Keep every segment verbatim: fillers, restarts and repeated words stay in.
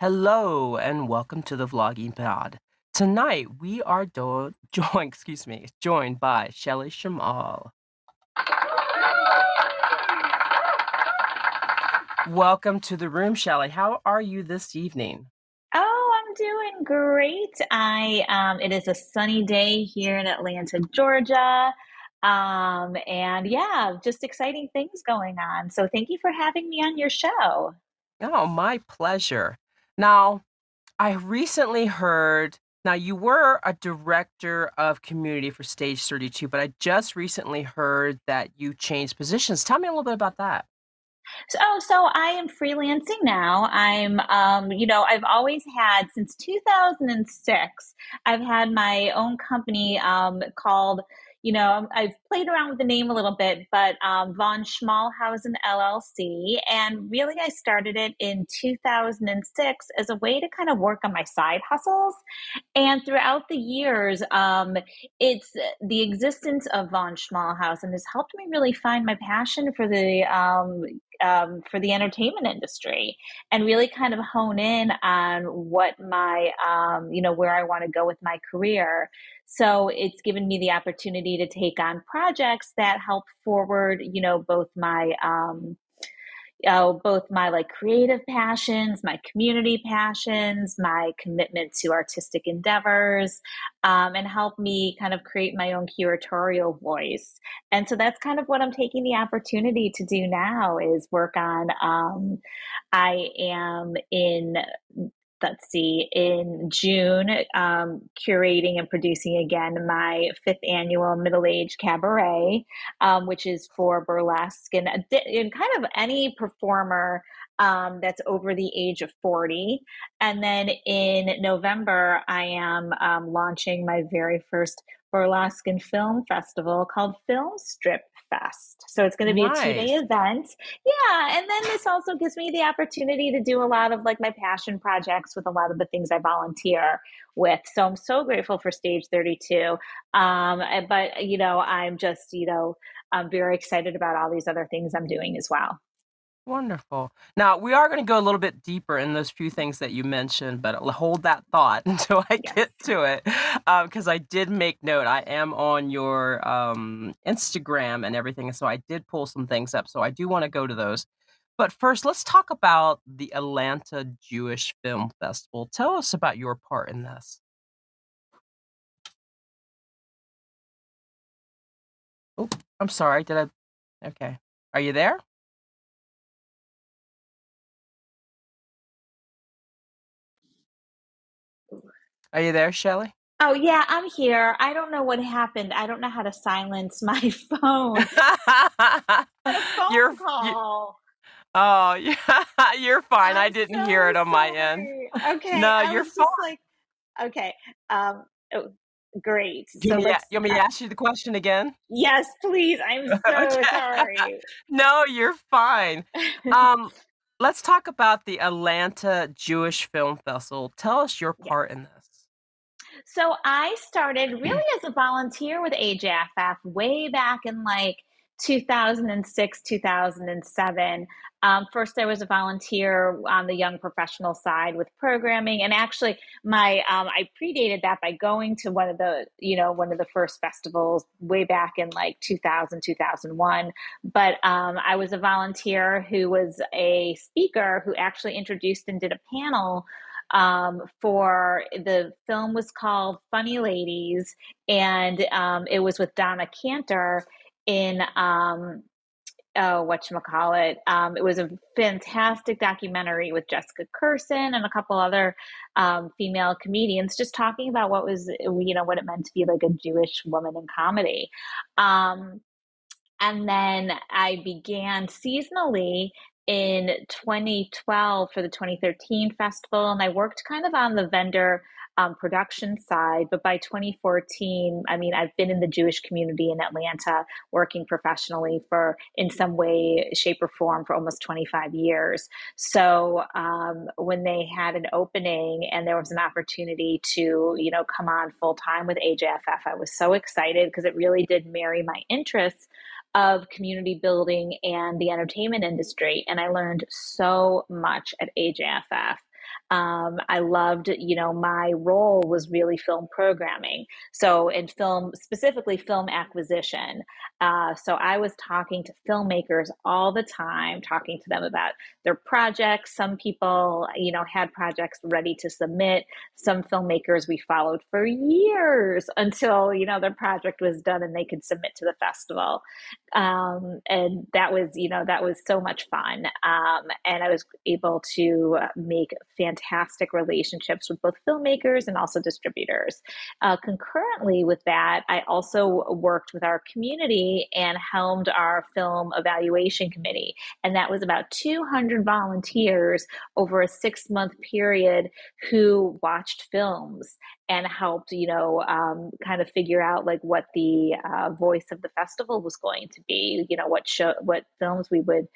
Hello and welcome to the Vlogging Pod. Tonight we are do- joined, excuse me, joined by Shellie Schmals. Welcome to the room, Shellie. How are you this evening? Oh, I'm doing great. I um, it is a sunny day here in Atlanta, Georgia, um, and yeah, just exciting things going on. So thank you for having me on your show. Oh, my pleasure. Now, I recently heard, now you were a director of community for Stage thirty-two, but I just recently heard that you changed positions. Tell me a little bit about that. So, oh, so I am freelancing now. I'm, um, you know, I've always had, since two thousand six, I've had my own company um, called, you know, I've played around with the name a little bit, but um, Von Schmallhausen L L C. And really, I started it in two thousand six as a way to kind of work on my side hustles. And throughout the years, um, it's the existence of Von Schmallhausen has helped me really find my passion for the um, um, for the entertainment industry, and really kind of hone in on what my um, you know where I want to go with my career. So it's given me the opportunity to take on projects that help forward, you know, both my um, oh, both my like creative passions, my community passions, my commitment to artistic endeavors, um, and help me kind of create my own curatorial voice. And so that's kind of what I'm taking the opportunity to do now is work on. Um, I am in. Let's see, in June, um, curating and producing again my fifth annual Middle Age Cabaret, um, which is for burlesque and, and kind of any performer um, that's over the age of forty. And then in November, I am um, launching my very first burlesque and film festival called Film Strip Fest. So it's going to be a two-day Nice. event. Yeah, and then this also gives me the opportunity to do a lot of like my passion projects with a lot of the things I volunteer with. So I'm so grateful for Stage thirty-two. Um, but you know, I'm just, you know, I'm very excited about all these other things I'm doing as well. Wonderful. Now, we are going to go a little bit deeper in those few things that you mentioned, but I'll hold that thought until I Yes. get to it. Because I did make note. I am on your um, Instagram and everything. And so I did pull some things up. So I do want to go to those. But first, let's talk about the Atlanta Jewish Film Festival. Tell us about your part in this. Oh, I'm sorry. Did I? Okay. Are you there? Are you there, Shellie? Oh, yeah, I'm here. I don't know what happened. I don't know how to silence my phone. A You're phone you, call. oh yeah, you're fine. I I'm didn't hear so it on my end. sorry. Okay, No, I you're was fine. just like, okay, um, oh, great. Do you So want me to, let's, you want me to uh, ask you the question again? yes, please. I'm so Okay. sorry. No, you're fine. Um, Let's talk about the Atlanta Jewish Film Festival. Tell us your Yeah. part in this. So I started really as a volunteer with A J F F way back in like two thousand six, two thousand seven. Um, first, I was a volunteer on the young professional side with programming, and actually, my um, I predated that by going to one of the you know one of the first festivals way back in like two thousand, two thousand one. But um, I was a volunteer who was a speaker who actually introduced and did a panel um, for the film was called Funny Ladies, and um, it was with Donna Cantor in um, oh, whatchamacallit. Um, it was a fantastic documentary with Jessica Kirsten and a couple other um, female comedians just talking about what was, you know, what it meant to be like a Jewish woman in comedy. Um, and then I began seasonally in twenty twelve for the twenty thirteen festival. And I worked kind of on the vendor um, production side. But by twenty fourteen, I mean, I've been in the Jewish community in Atlanta working professionally for, in some way, shape, or form, for almost twenty-five years. So um, when they had an opening and there was an opportunity to, you know, come on full time with A J F F, I was so excited because it really did marry my interests of community building and the entertainment industry. And I learned so much at A J F F. Um, I loved, you know, my role was really film programming. So in film, specifically film acquisition. Uh, so I was talking to filmmakers all the time, talking to them about their projects. Some people, you know, had projects ready to submit. Some filmmakers we followed for years until, you know, their project was done and they could submit to the festival. Um, and that was, you know, that was so much fun. Um, and I was able to make fantastic relationships with both filmmakers and also distributors. Uh, concurrently with that, I also worked with our community and helmed our film evaluation committee. And that was about two hundred volunteers over a six month period who watched films and helped, you know, um, kind of figure out like what the uh, voice of the festival was going to be, you know, what show, what films we would,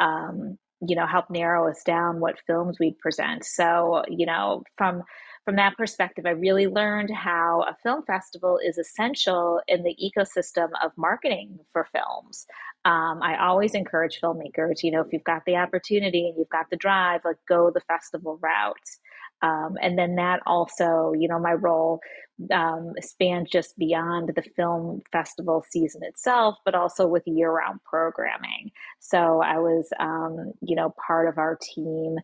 um, you know, help narrow us down what films we'd present. So, you know, from from that perspective, I really learned how a film festival is essential in the ecosystem of marketing for films. Um, I always encourage filmmakers, you know, if you've got the opportunity and you've got the drive, like go the festival route. Um, and then that also, you know, my role um, spanned just beyond the film festival season itself, but also with year-round programming. So I was, um, you know, part of our team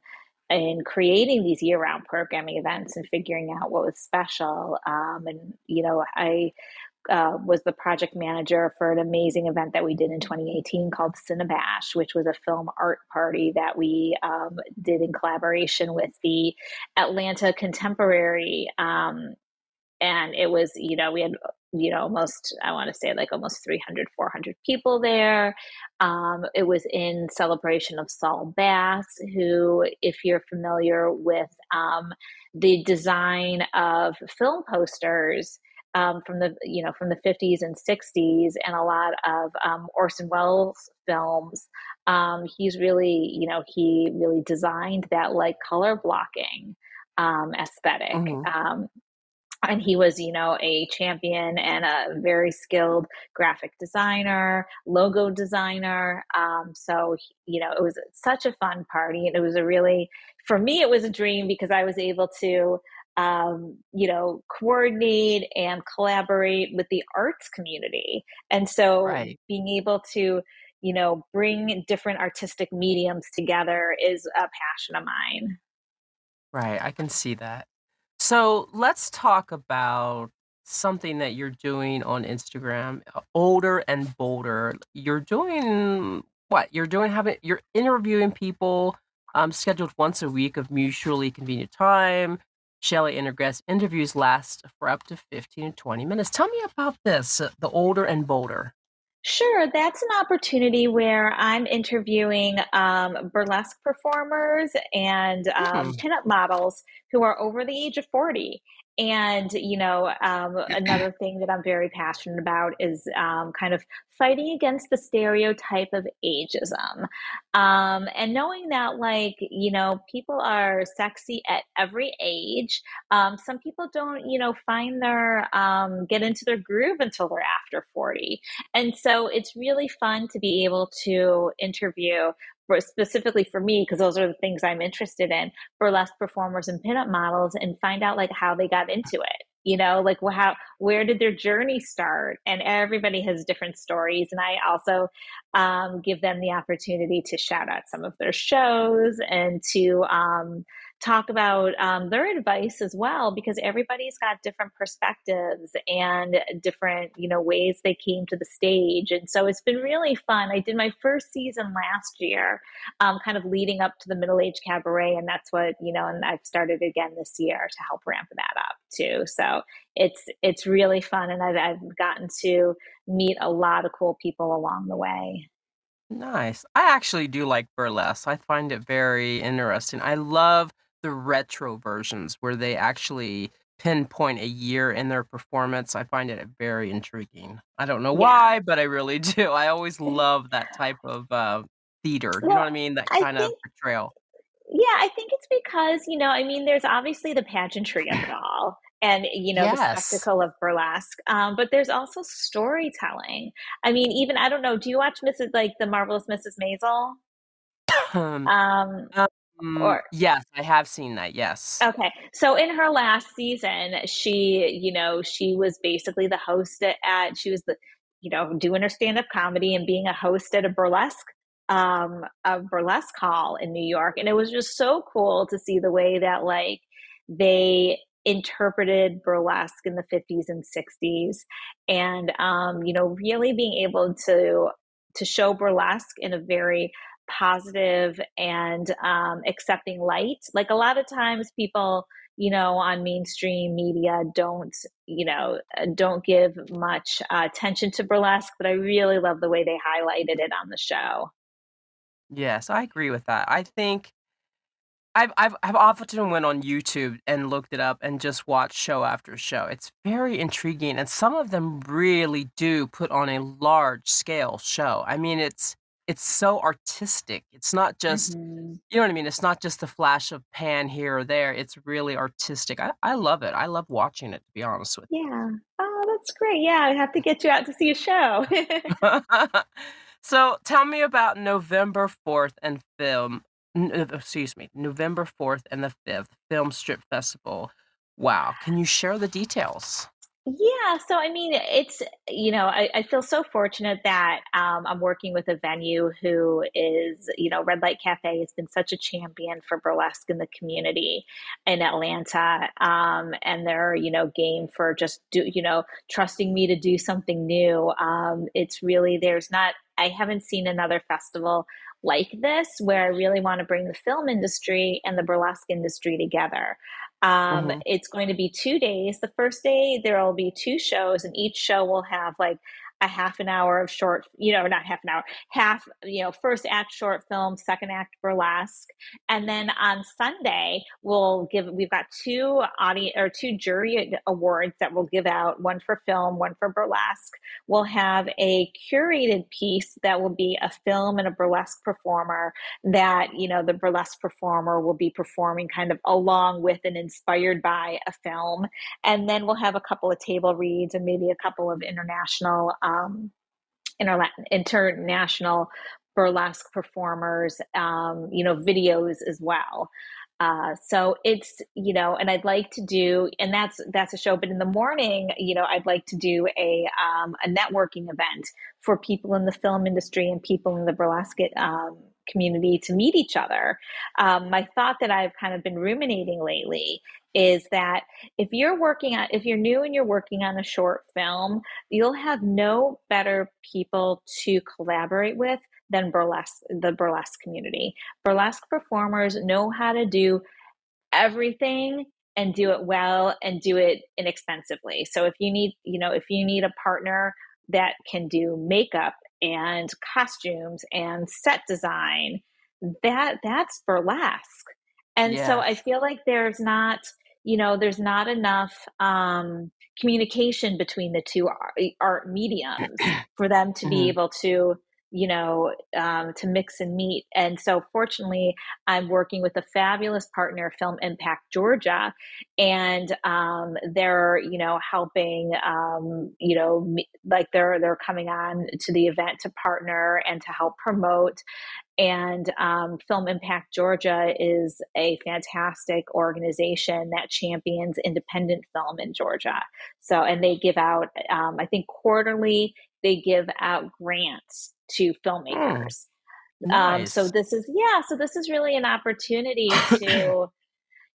in creating these year-round programming events and figuring out what was special. Um, and, you know, I uh, was the project manager for an amazing event that we did in twenty eighteen called Cinebash, which was a film art party that we um, did in collaboration with the Atlanta Contemporary. Um, and it was, you know, we had, you know, almost, I want to say like almost three hundred, four hundred people there. Um, it was in celebration of Saul Bass, who, if you're familiar with um, the design of film posters um, from the, you know, from the fifties and sixties and a lot of um, Orson Welles films, um, he's really, you know, he really designed that like color blocking um, aesthetic. Mm-hmm. Um, And he was, you know, a champion and a very skilled graphic designer, logo designer. Um, so, you know, it was such a fun party. And it was a really, for me, it was a dream because I was able to, um, you know, coordinate and collaborate with the arts community. And so right. being able to, you know, bring different artistic mediums together is a passion of mine. Right. I can see that. So let's talk about something that you're doing on Instagram, Older and Bolder. You're doing what? You're doing having you're interviewing people um, scheduled once a week of mutually convenient time. Shellie and her guest interviews last for up to fifteen to twenty minutes. Tell me about this, the Older and Bolder. Sure. That's an opportunity where I'm interviewing um, burlesque performers and um, mm-hmm. pinup models who are over the age of forty. And, you know, um, another thing that I'm very passionate about is um, kind of fighting against the stereotype of ageism. Um, and knowing that, like, you know, people are sexy at every age. Um, some people don't, you know, find their, um, get into their groove until they're after forty. And so it's really fun to be able to interview For, specifically for me, because those are the things I'm interested in, burlesque performers and pinup models, and find out like how they got into it, you know, like well, how, where did their journey start? And everybody has different stories. And I also um, give them the opportunity to shout out some of their shows and to um, talk about um, their advice as well, because everybody's got different perspectives and different, you know, ways they came to the stage. And so it's been really fun. I did my first season last year, um, kind of leading up to the Middle Age Cabaret. And that's what, you know, and I've started again this year to help ramp that up too. So it's, it's really fun. And I've, I've gotten to meet a lot of cool people along the way. Nice. I actually do like burlesque. I find it very interesting. I love the retro versions where they actually pinpoint a year in their performance. I find it very intriguing. I don't know yeah. why, but I really do. I always love that type of uh, theater. Well, you know what I mean? That kind I think, of portrayal. Yeah, I think it's because, you know, I mean, there's obviously the pageantry of it all. And, you know, yes. the spectacle of burlesque. Um, but there's also storytelling. I mean, even, I don't know, do you watch Missus like The Marvelous Missus Maisel? Um, um, Mm, or yes, I have seen that. Yes. Okay. So in her last season, she, you know, she was basically the host at, at she was the, you know, doing her stand-up comedy and being a host at a burlesque, um, a burlesque hall in New York. And it was just so cool to see the way that like they interpreted burlesque in the fifties and sixties and, um, you know, really being able to, to show burlesque in a very positive and um, accepting light. Like a lot of times people, you know, on mainstream media don't, you know, don't give much uh, attention to burlesque, but I really love the way they highlighted it on the show. Yes, I agree with that. I think I've I've I've often went on YouTube and looked it up and just watched show after show. It's very intriguing, and some of them really do put on a large scale show. I mean, it's it's so artistic. It's not just, Mm-hmm. you know what I mean? It's not just the flash of pan here or there. It's really artistic. I, I love it. I love watching it, to be honest with Yeah. Oh, that's great. Yeah, I have to get you out to see a show. you. So tell me about November fourth and film, n- uh, excuse me, November fourth and the fifth, Film Strip Festival. Wow. Can you share the details? Yeah, so I mean, it's, you know, I, I feel so fortunate that um, I'm working with a venue who is, you know, Red Light Cafe has been such a champion for burlesque in the community in Atlanta. Um, and they're, you know, game for just, do, you know, trusting me to do something new. Um, it's really, there's not, I haven't seen another festival like this where I really want to bring the film industry and the burlesque industry together. Um, Mm-hmm. It's going to be two days. The first day, there will be two shows, and each show will have like a half an hour of short, you know, not half an hour, half, you know, first act short film, second act burlesque. And then on Sunday, we'll give, we've got two audience or two jury awards that we'll give out, one for film, one for burlesque. We'll have a curated piece that will be a film and a burlesque performer that, you know, the burlesque performer will be performing kind of along with and inspired by a film. And then we'll have a couple of table reads and maybe a couple of international um, interla- international burlesque performers, um, you know, videos as well. Uh, so it's, you know, and I'd like to do, and that's, that's a show, but in the morning, you know, I'd like to do a, um, a networking event for people in the film industry and people in the burlesque, um, community to meet each other. Um, my thought that I've kind of been ruminating lately is that if you're working on, if you're new and you're working on a short film, you'll have no better people to collaborate with than burlesque, the burlesque community. Burlesque performers know how to do everything and do it well and do it inexpensively. So if you need, you know, if you need a partner that can do makeup and costumes and set design, that that's burlesque. And so I Yes. feel like there's not, you know, there's not enough um, communication between the two ar- art mediums for them to be Mhm. able to, you know, um, to mix and meet. And so fortunately, I'm working with a fabulous partner, Film Impact Georgia, and um, they're, you know, helping, um, you know, me- like they're they're coming on to the event to partner and to help promote. And um, Film Impact Georgia is a fantastic organization that champions independent film in Georgia. So, and they give out, um, I think quarterly, they give out grants to Mm, filmmakers. Um, so nice. this is, yeah, so this is really an opportunity to,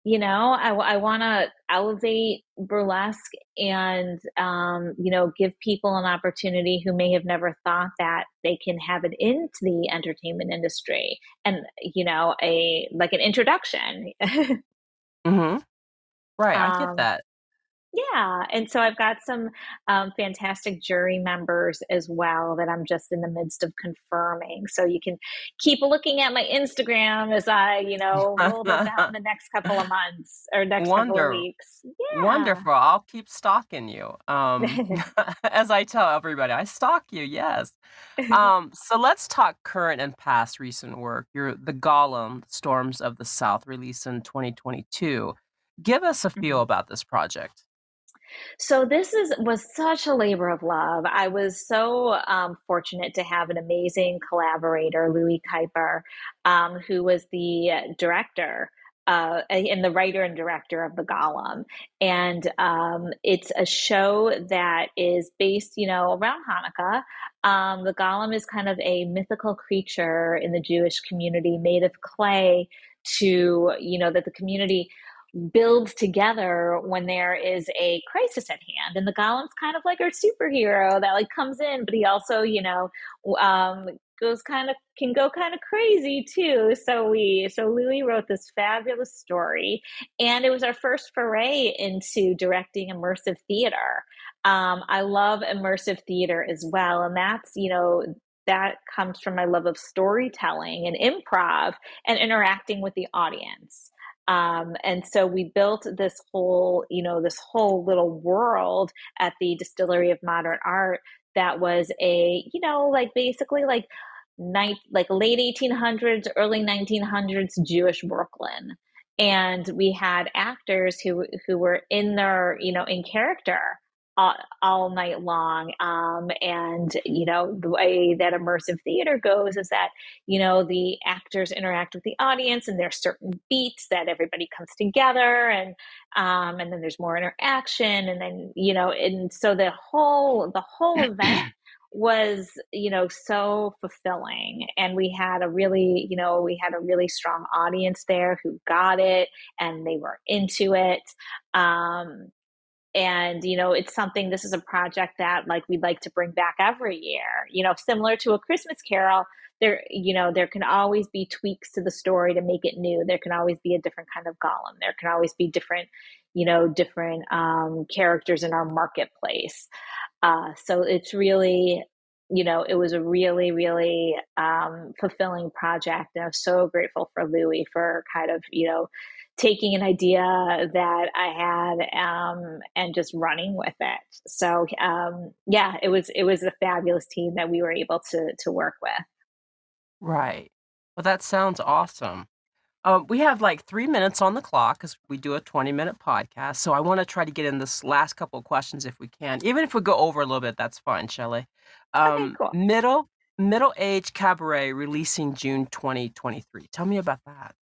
you know, I, want to elevate burlesque and, um, you know, give people an opportunity who may have never thought that they can have it into the entertainment industry and, you know, a, like an introduction. hmm Right. I get um, that. yeah. And so I've got some um, fantastic jury members as well that I'm just in the midst of confirming. So you can keep looking at my Instagram as I, you know, roll this out in the next couple of months or next couple of Wonder, weeks. Yeah. wonderful. I'll keep stalking you. Um, as I tell everybody, I stalk you. Yes. Um, so let's talk current and past recent work. Your The Golem, Storms of the South, released in twenty twenty-two. Give us a feel Mhm. about this project. So this is was such a labor of love. I was so um, fortunate to have an amazing collaborator, Louis Kuyper, um, who was the director uh, and the writer and director of The Golem. And um, it's a show that is based, you know, around Hanukkah. Um, the Golem is kind of a mythical creature in the Jewish community made of clay to, you know, that the community builds together when there is a crisis at hand. And the Golem's kind of like our superhero that like comes in, but he also, you know, um, goes kind of, can go kind of crazy too. So we, so Louis wrote this fabulous story, and it was our first foray into directing immersive theater. Um, I love immersive theater as well. And that's, you know, that comes from my love of storytelling and improv and interacting with the audience. Um, and so we built this whole, you know, this whole little world at the Distillery of Modern Art that was a, you know, like basically like night, like late eighteen hundreds, early nineteen hundreds Jewish Brooklyn. And we had actors who, who were in their, you know, in character all, all night long. Um, and, you know, the way that immersive theater goes is that, you know, the actors interact with the audience, and there's certain beats that everybody comes together, and, um, and then there's more interaction. And then, you know, and so the whole, the whole event was, you know, so fulfilling. And we had a really, you know, we had a really strong audience there who got it and they were into it. Um, And, you know, it's something, this is a project that like we'd like to bring back every year, you know, similar to A Christmas Carol. There, you know, there can always be tweaks to the story to make it new. There can always be a different kind of golem. There can always be different, you know, different um, characters in our marketplace. Uh, so it's really, you know, it was a really, really um, fulfilling project. And I'm so grateful for Louis for kind of, you know, taking an idea that I had um, and just running with it. So um, yeah, it was it was a fabulous team that we were able to to work with. Right. Well, that sounds awesome. Um, we have like three minutes on the clock because we do a twenty minute podcast. So I want to try to get in this last couple of questions if we can. Even if we go over a little bit, that's fine, Shellie. Um, okay, cool. Middle Middle Age Cabaret releasing June twenty twenty-three. Tell me about that.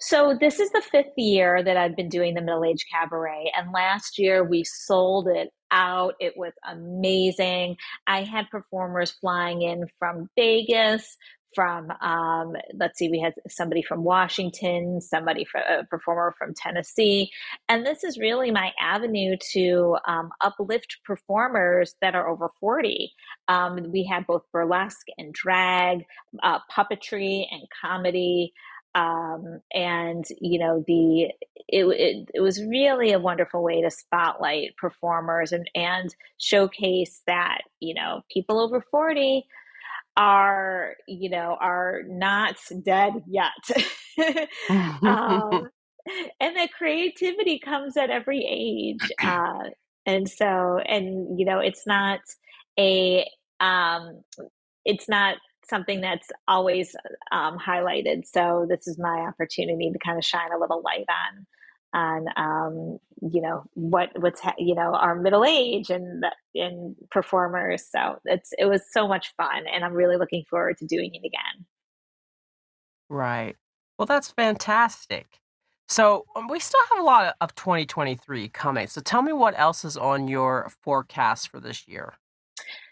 So this is the fifth year that I've been doing the Middle Age Cabaret, and last year we sold it out. It was amazing. I had performers flying in from Vegas, from, um, let's see, we had somebody from Washington, somebody from, a performer from Tennessee. And this is really my avenue to um, uplift performers that are over forty. Um, we had both burlesque and drag, uh, puppetry and comedy. Um, and, you know, the, it, it, it was really a wonderful way to spotlight performers and, and showcase that, you know, people over forty are, you know, are not dead yet. um, and that creativity comes at every age. Uh, and so, and, you know, it's not a, um, it's not something that's always um, highlighted. So this is my opportunity to kind of shine a little light on, on um, you know, what what's, ha- you know, our middle age and and performers. So it's it was so much fun, and I'm really looking forward to doing it again. Right. Well, that's fantastic. So um, we still have a lot of twenty twenty-three coming. So tell me what else is on your forecast for this year.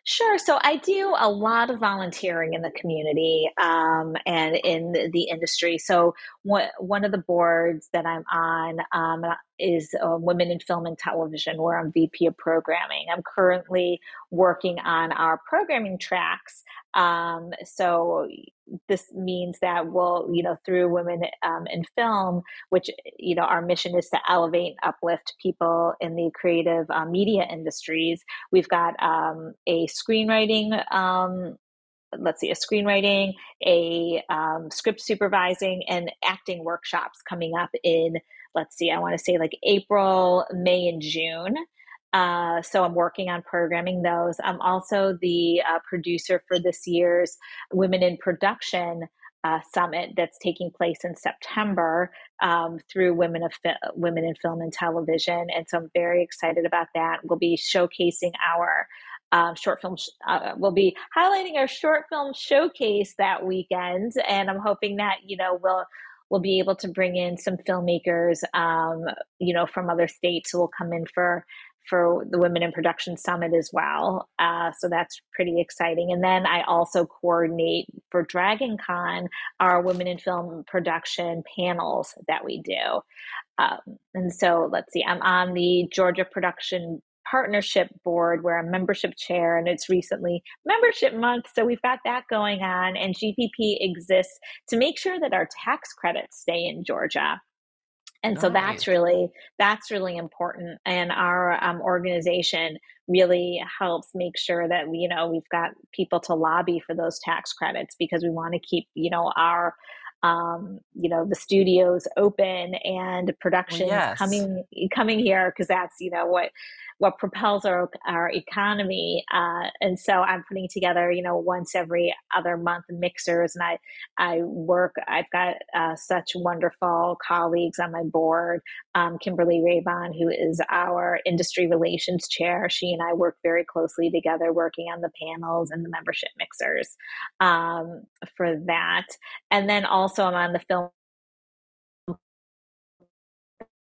Sure. So I do a lot of volunteering in the community um, and in the industry. So one, one of the boards that I'm on um, is uh, Women in Film and Television, where I'm V P of Programming. I'm currently working on our programming tracks. Um, so this means that we'll, you know, through Women um, in Film, which, you know, our mission is to elevate and uplift people in the creative uh, media industries. We've got um, a screenwriting, um, let's see, a screenwriting, a um, script supervising and acting workshops coming up in, let's see, I want to say like April, May, and June. Uh, so I'm working on programming those. I'm also the uh, producer for this year's Women in Production uh, summit that's taking place in September um, through Women of Fi- Women in Film and Television. And so I'm very excited about that. We'll be showcasing our Um, short film, sh- uh, we'll be highlighting our short film showcase that weekend. And I'm hoping that, you know, we'll, we'll be able to bring in some filmmakers, um, you know, from other states who will come in for, for the Women in Production Summit as well. Uh, so that's pretty exciting. And then I also coordinate for Dragon Con, our Women in Film Production panels that we do. Um, and so let's see, I'm on the Georgia Production Partnership board, where I'm membership chair, and it's recently membership month, so we've got that going on. And G P P exists to make sure that our tax credits stay in Georgia, and nice. so that's really that's really important. And our um, organization really helps make sure that we, you know, we've got people to lobby for those tax credits, because we want to keep, you know, our Um, you know, the studios open and productions yes. coming coming here, because that's, you know, what what propels our our economy. Uh, and so I'm putting together, you know, once every other month mixers, and I I work. I've got uh, such wonderful colleagues on my board. Um, Kimberly Ravon, who is our industry relations chair, she and I work very closely together, working on the panels and the membership mixers um, for that, and then also. Also, I'm on the Film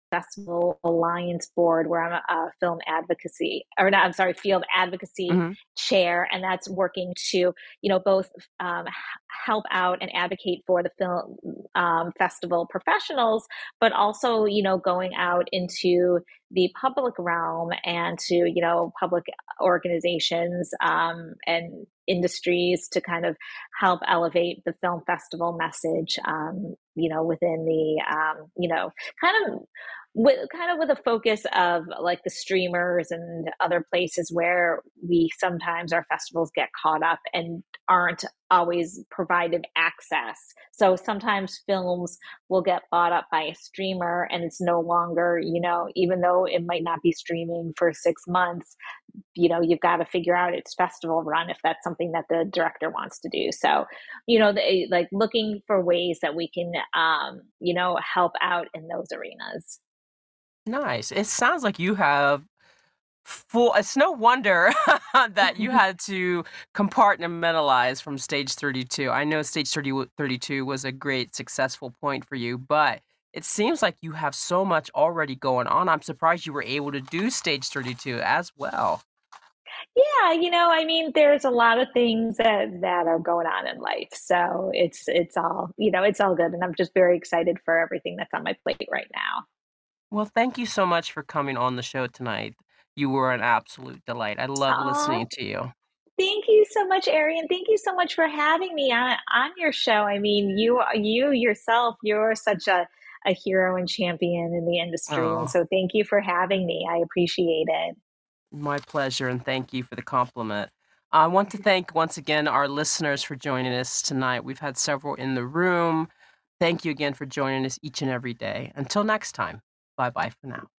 Festival Alliance board, where I'm a, a film advocacy, or not, I'm sorry, field advocacy mm-hmm. chair, and that's working to, you know, both um, help out and advocate for the film um, festival professionals, but also, you know, going out into the public realm and to, you know, public organizations um, and industries to kind of help elevate the film festival message, um, you know, within the, um, you know, kind of with kind of with a focus of like the streamers and other places where we sometimes our festivals get caught up and aren't always provided access. So sometimes films will get bought up by a streamer, and it's no longer, you know, even though it might not be streaming for six months, you know, you've got to figure out its festival run if that's something that the director wants to do. So, you know, they, like looking for ways that we can, um, you know, help out in those arenas. Nice. It sounds like you have full, it's no wonder that you had to compartmentalize from Stage thirty-two. I know Stage thirty-two was a great successful point for you, but it seems like you have so much already going on. I'm surprised you were able to do Stage thirty-two as well. Yeah, you know, I mean, there's a lot of things that, that are going on in life. So it's it's all, you know, it's all good. And I'm just very excited for everything that's on my plate right now. Well, thank you so much for coming on the show tonight. You were an absolute delight. I love Aww. listening to you. Thank you so much, Arian. Thank you so much for having me on, on your show. I mean, you you yourself, you're such a, a hero and champion in the industry. Aww. And so thank you for having me. I appreciate it. My pleasure, and thank you for the compliment. I want to thank once again our listeners for joining us tonight. We've had several in the room. Thank you again for joining us each and every day. Until next time. Bye-bye for now.